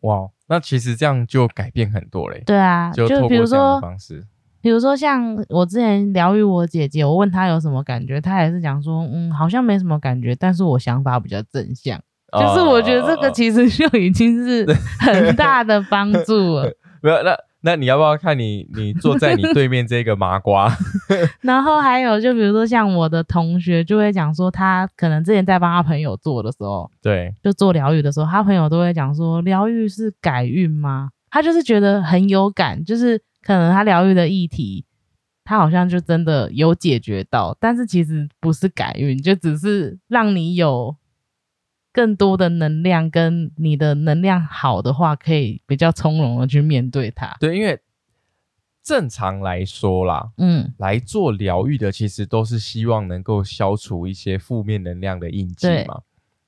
哇，那其实这样就改变很多嘞。对啊，就透过这样的方式，比如说像我之前疗愈我姐姐，我问她有什么感觉，她也是讲说嗯好像没什么感觉，但是我想法比较正向，就是我觉得这个其实就已经是很大的帮助了。没有，那那你要不要看你你坐在你对面这个麻瓜然后还有就比如说像我的同学就会讲说，他可能之前在帮他朋友做的时候，对，就做疗愈的时候，他朋友都会讲说，疗愈是改运吗？他就是觉得很有感，就是可能他疗愈的议题他好像就真的有解决到，但是其实不是改运，就只是让你有更多的能量，跟你的能量好的话可以比较从容的去面对它。对，因为正常来说啦，嗯，来做疗愈的其实都是希望能够消除一些负面能量的印记嘛。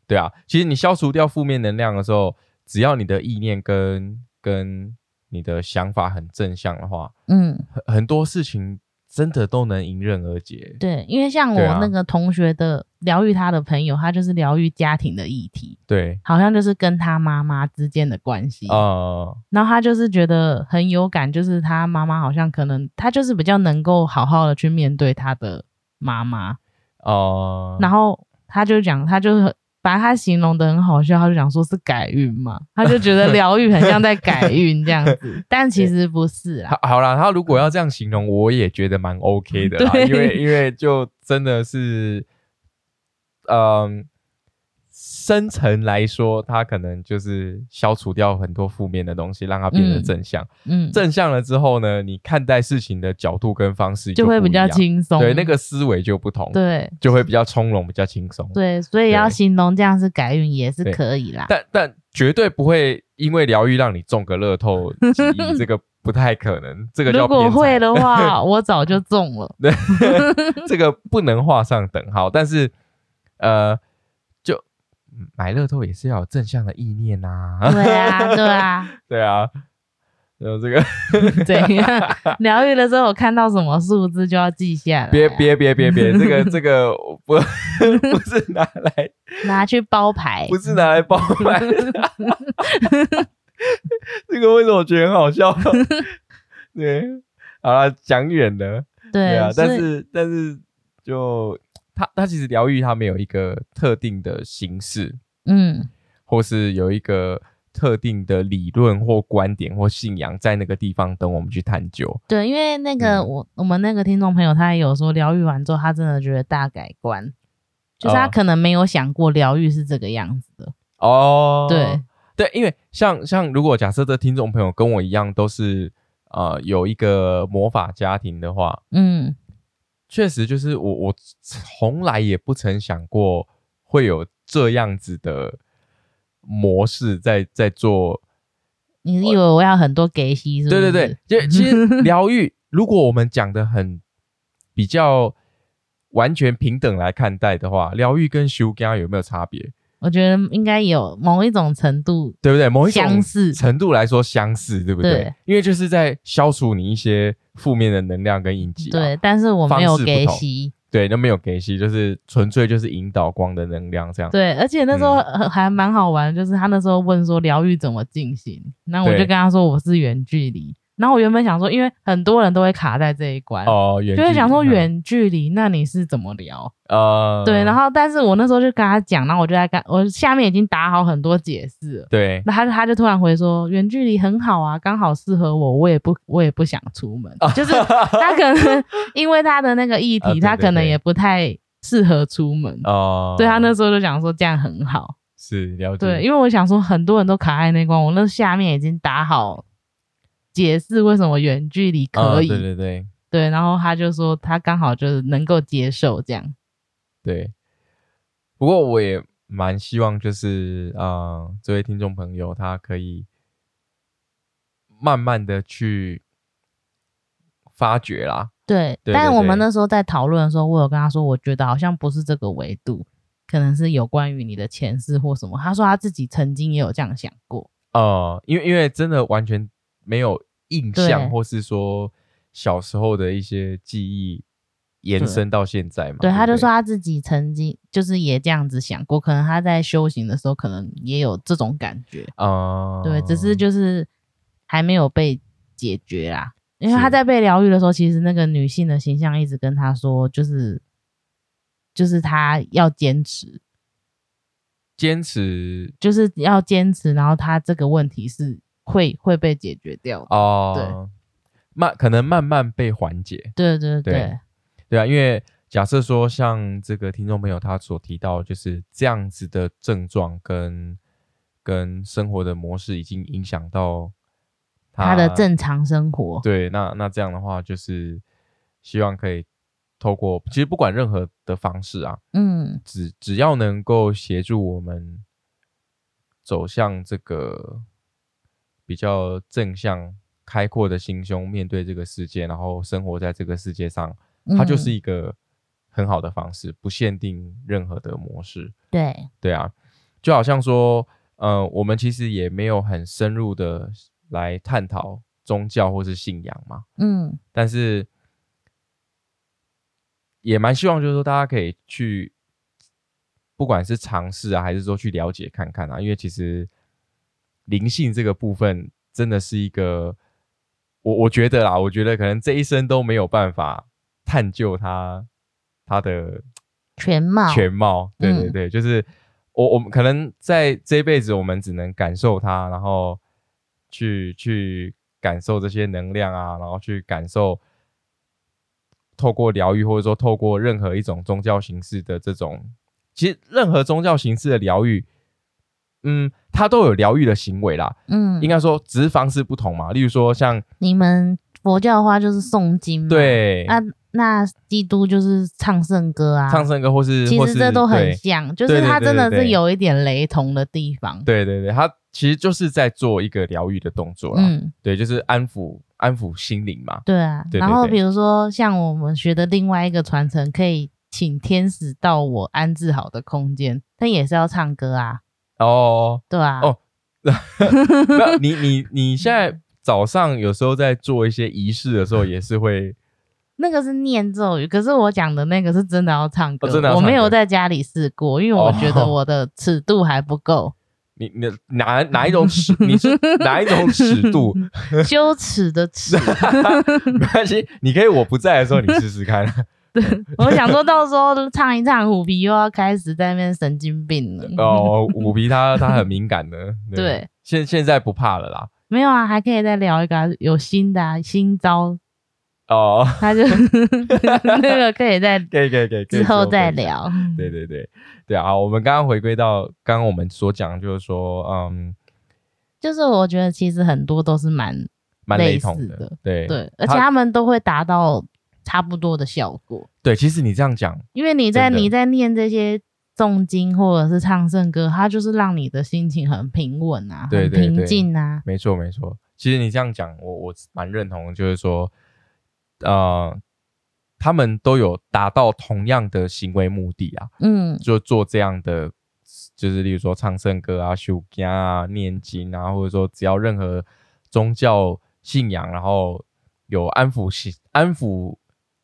对, 对啊，其实你消除掉负面能量的时候，只要你的意念跟跟你的想法很正向的话，嗯，很多事情真的都能迎刃而解。对，因为像我那个同学的疗愈他的朋友，他就是疗愈家庭的议题，对，好像就是跟他妈妈之间的关系、呃、然后他就是觉得很有感，就是他妈妈好像可能他就是比较能够好好的去面对他的妈妈、呃、然后他就讲，他就反正他形容的很好笑，他就讲说是改运嘛，他就觉得疗愈很像在改运这样子但其实不是啦。好啦，他如果要这样形容我也觉得蛮 OK 的啦，因为因为就真的是嗯，深层来说他可能就是消除掉很多负面的东西，让它变得正向。嗯，正向了之后呢，你看待事情的角度跟方式 就, 就会比较轻松，对，那个思维就不同，对，就会比较从容，比较轻松。对，所以要形容这样是改运也是可以啦，但但绝对不会因为疗愈让你中个乐透这个不太可能，这个叫偏财。如果会的话我早就中了这个不能画上等号，但是呃就买乐透也是要有正向的意念啊。对啊对啊对啊，然后这个怎样疗愈的时候我看到什么数字就要记下来、啊、别别别别别这个这个不不是拿来拿去包牌，不是拿来包牌这个为什么我觉得很好笑对，好啦，讲远了。 对, 对啊，但是但是就他, 他其实疗愈他没有一个特定的形式，嗯，或是有一个特定的理论或观点或信仰在那个地方等我们去探究。对，因为那个、嗯、我, 我们那个听众朋友他也有说，疗愈完之后他真的觉得大改观，就是他可能没有想过疗愈是这个样子的。哦，对对，因为像像如果假设这听众朋友跟我一样都是呃有一个魔法家庭的话，嗯，确实就是我我从来也不曾想过会有这样子的模式在在做。你是以为我要很多给息是不是？对对对，就其实疗愈如果我们讲的很比较完全平等来看待的话，疗愈跟修家有没有差别？我觉得应该有某一种程度，对不对？某一种程度来说相似，对不 对, 对？因为就是在消除你一些负面的能量跟印记、啊。对，但是我没有给息，对，都没有给息，就是纯粹就是引导光的能量这样。对，而且那时候还蛮好玩、嗯、就是他那时候问说疗愈怎么进行，那我就跟他说我是远距离。然后我原本想说，因为很多人都会卡在这一关，哦，远距离，就会想说远距离，嗯、那你是怎么聊？呃，对，然后但是我那时候就跟他讲，然后我就在跟我下面已经打好很多解释了，对，那他他就突然回说，远距离很好啊，刚好适合我，我也不我也不想出门，就是他可能因为他的那个议题，呃、对对对，他可能也不太适合出门，哦，对，他那时候就讲说这样很好，是了解，对，因为我想说很多人都卡在那关，我那下面已经打好解释为什么远距离可以、嗯、对对对对，然后他就说他刚好就是能够接受这样。对，不过我也蛮希望就是呃，这位听众朋友他可以慢慢的去发掘啦。 对, 对, 对, 对，但我们那时候在讨论的时候，我有跟他说我觉得好像不是这个维度，可能是有关于你的前世或什么，他说他自己曾经也有这样想过。呃，因为因为真的完全没有印象，或是说小时候的一些记忆延伸到现在嘛。 对, 对, 对, 对，他就说他自己曾经就是也这样子想过，可能他在修行的时候可能也有这种感觉、嗯、对，只是就是还没有被解决啦。因为他在被疗愈的时候，其实那个女性的形象一直跟他说，就是就是他要坚持，坚持就是要坚持，然后他这个问题是会会被解决掉的哦，对，慢可能慢慢被缓解，对对对 对, 对啊，因为假设说像这个听众朋友他所提到就是这样子的症状跟跟生活的模式已经影响到 他, 他的正常生活，对，那那这样的话就是希望可以透过其实不管任何的方式啊，嗯，只只要能够协助我们走向这个比较正向开阔的心胸面对这个世界，然后生活在这个世界上，它就是一个很好的方式，不限定任何的模式，对对啊，就好像说呃，我们其实也没有很深入的来探讨宗教或是信仰嘛，嗯，但是也蛮希望就是说大家可以去不管是尝试啊还是说去了解看看啊，因为其实灵性这个部分真的是一个我我觉得啦我觉得可能这一生都没有办法探究它它的全貌全貌对对对、嗯、就是我我们可能在这辈子我们只能感受它，然后去去感受这些能量啊，然后去感受透过疗愈或者说透过任何一种宗教形式的这种，其实任何宗教形式的疗愈嗯它都有疗愈的行为啦，嗯，应该说只是方式不同嘛，例如说像你们佛教的话就是诵经嘛，对啊，那基督就是唱圣歌啊，唱圣歌或是其实这都很像，就是它真的是有一点雷同的地方，对对 对, 对, 对, 对, 对, 对, 对, 对, 对, 对它其实就是在做一个疗愈的动作啦，嗯，对，就是安抚安抚心灵嘛，对啊，对对对，然后比如说像我们学的另外一个传承可以请天使到我安置好的空间，但也是要唱歌啊，哦对啊哦你你你现在早上有时候在做一些仪式的时候也是会那个是念咒语，可是我讲的那个是真的要唱歌、哦、真的要唱歌，我没有在家里试过，因为我觉得我的尺度还不够、哦你你哪哪一种尺？你是哪一种尺度？羞耻的尺。没关系，你可以我不在的时候你试试看。对，我想说到时候唱一唱，虎皮又要开始在那边神经病了。哦，虎皮他他很敏感的。对，对现现在不怕了啦。没有啊，还可以再聊一个有新的、啊、新招。哦，他就那个可以在可以可以可以之后再聊。对对对对啊！我们刚刚回归到刚刚我们所讲，就是说，嗯，就是我觉得其实很多都是蛮蛮类似的，对对，而且他们都会达到差不多的效果。对，其实你这样讲，因为你在你在念这些诵经或者是唱圣歌，它就是让你的心情很平稳啊，对对对很平静啊。没错没错，其实你这样讲，我我蛮认同的，就是说。呃，他们都有达到同样的行为目的啊，嗯，就做这样的，就是例如说唱圣歌啊、修行啊、念经啊，或者说只要任何宗教信仰，然后有安抚心、安抚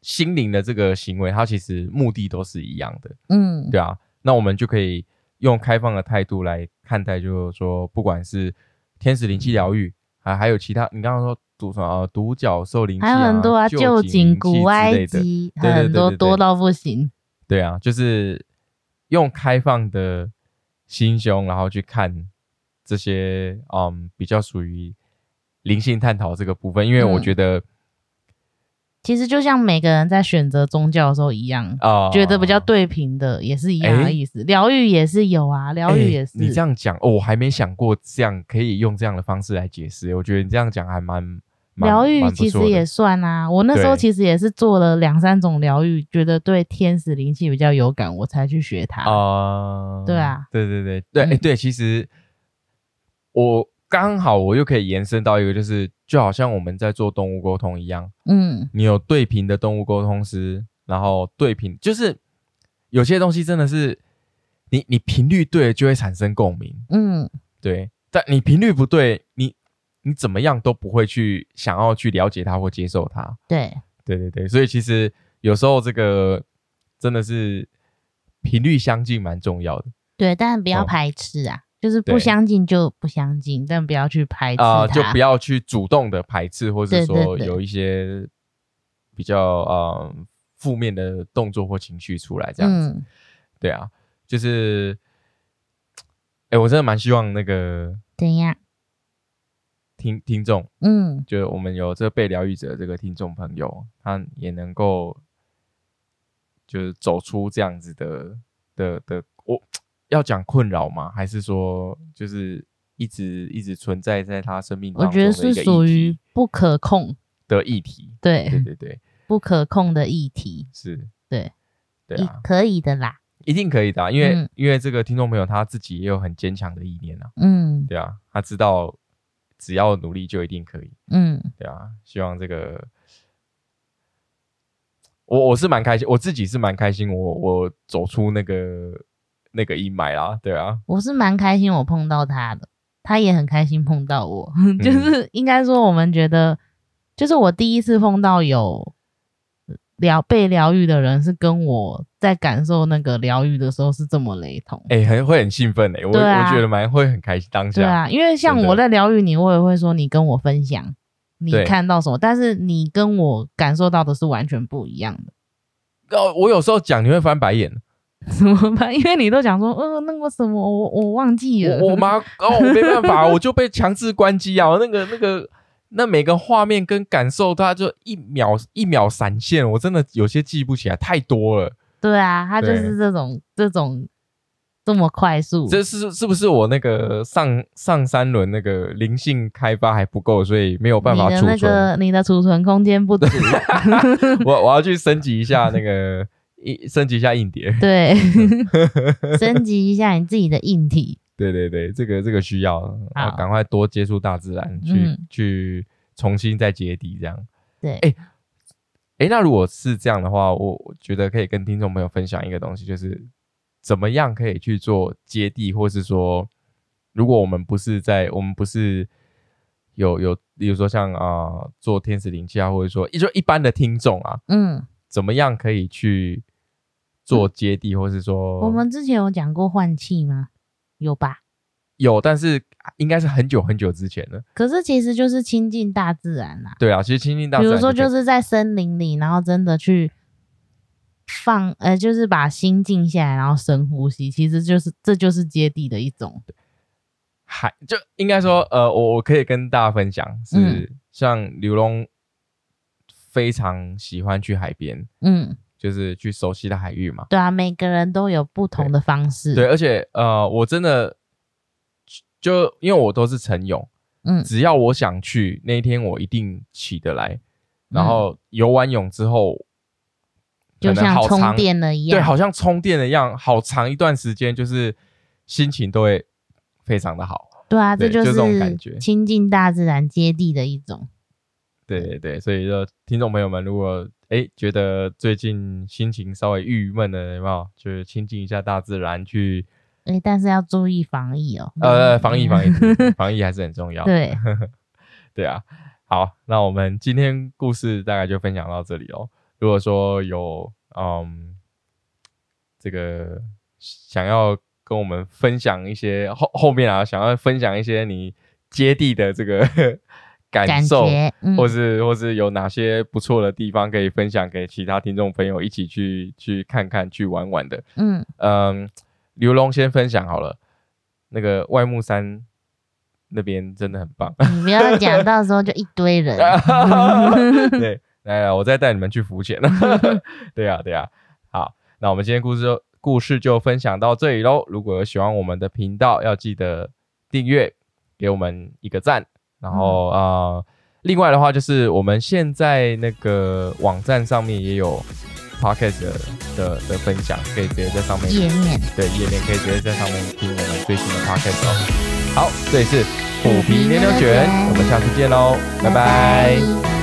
心灵的这个行为，它其实目的都是一样的，嗯，对啊，那我们就可以用开放的态度来看待，就是说，不管是天使灵气疗愈啊，还有其他，你刚刚说。独呃独角兽灵气、啊、还有很多啊，旧景古埃及还有很多，多到不行，对啊，就是用开放的心胸然后去看这些嗯比较属于灵性探讨这个部分，因为我觉得、嗯、其实就像每个人在选择宗教的时候一样、呃、觉得比较对频的也是一样的意思，疗愈、欸、也是有啊，疗愈也是、欸、你这样讲、哦、我还没想过这样可以用这样的方式来解释，我觉得你这样讲还蛮疗愈其实也算啊，我那时候其实也是做了两三种疗愈，觉得对天使灵气比较有感，我才去学它。呃、对啊，对对对对、嗯欸、对，其实我刚好我又可以延伸到一个，就是就好像我们在做动物沟通一样，嗯，你有对频的动物沟通师，然后对频就是有些东西真的是你你频率对就会产生共鸣，嗯，对，但你频率不对，你。你怎么样都不会去想要去了解它或接受它，对对对对，所以其实有时候这个真的是频率相近蛮重要的，对，但不要排斥啊、哦、就是不相近就不相近，但不要去排斥它、呃、就不要去主动的排斥，或是说有一些比较呃负面的动作或情绪出来这样子、嗯、对啊，就是欸，我真的蛮希望那个怎样听听众，嗯，就是我们有这被疗愈者这个听众朋友，他也能够就是走出这样子的的的，我要讲困扰吗？还是说就是一直一直存在在他生命当中的一个议题？我觉得是属于不可控的议题，对对对对，不可控的议题是，对对啊，可以的啦。一定可以的、啊，因为、嗯、因为这个听众朋友他自己也有很坚强的意念啊，嗯，对啊，他知道只要努力就一定可以，嗯，对啊，希望这个我我是蛮开心，我自己是蛮开心，我我走出那个那个阴霾啦，对啊，我是蛮开心我碰到他的，他也很开心碰到我，就是、嗯、应该说我们觉得，就是我第一次碰到有。疗被疗愈的人是跟我在感受那个疗愈的时候是这么雷同，哎、欸，很会很兴奋哎、欸，我、啊、我觉得蛮会很开心当下，对啊，因为像我在疗愈你，我也会说你跟我分享你看到什么，但是你跟我感受到的是完全不一样的。哦，我有时候讲你会翻白眼，怎么办？因为你都讲说，嗯、呃，那个什么，我我忘记了，我妈哦，我没办法，我就被强制关机啊，那个那个。那每个画面跟感受它就一秒一秒闪现，我真的有些记不起来，太多了。对啊，它就是这种这种这么快速。这是是不是我那个上上三轮那个灵性开发还不够，所以没有办法储存？你的那个你的储存空间不足。我我要去升级一下那个升级一下硬碟。对，升级一下你自己的硬体。对对对，这个这个需要，然后赶快多接触大自然，去、嗯、去重新再接地这样。对，哎哎，那如果是这样的话，我觉得可以跟听众朋友分享一个东西，就是怎么样可以去做接地，或是说，如果我们不是在，我们不是有有，比如说像啊、呃、做天使灵气啊，或者说就一般的听众啊，嗯，怎么样可以去做接地，嗯、或是说，我们之前有讲过换气吗？有吧，有，但是应该是很久很久之前了。可是其实就是亲近大自然啦。对啊，其实亲近大自然，比如说就是在森林里，然后真的去放，呃，就是把心静下来，然后深呼吸，其实就是这就是接地的一种。还就应该说，呃，我我可以跟大家分享是，嗯、像刘龙非常喜欢去海边，嗯。就是去熟悉的海域嘛，对啊，每个人都有不同的方式， 对, 对而且呃，我真的就因为我都是晨泳，嗯，只要我想去那一天我一定起得来，然后游完泳之后、嗯、可能好长就像充电了一样，对，好像充电了一样，好长一段时间就是心情都会非常的好，对啊，对，这就是亲近大自然接地的一种，对对对，所以就听众朋友们如果哎，觉得最近心情稍微郁闷了，有没有？就是亲近一下大自然去。哎，但是要注意防疫哦。呃，防疫，防疫，防疫还是很重要。对，对啊。好，那我们今天故事大概就分享到这里哦。如果说有嗯，这个想要跟我们分享一些后后面啊，想要分享一些你接地的这个。感受，感嗯、或是或是有哪些不错的地方可以分享给其他听众朋友一起去去看看、去玩玩的。嗯嗯，刘龙先分享好了，那个外木山那边真的很棒。你不要讲，到时候就一堆人。对，来来，我再带你们去浮潜。对啊，对啊。好，那我们今天故事就故事就分享到这里喽。如果有喜欢我们的频道，要记得订阅，给我们一个赞。然后啊、呃，另外的话就是我们现在那个网站上面也有 podcast 的 的, 的分享，可以直接在上面页面，对，页面可以直接在上面听我们最新的 podcast 哦。好，这里是虎皮牛牛卷，我们下次见喽，拜拜。拜拜。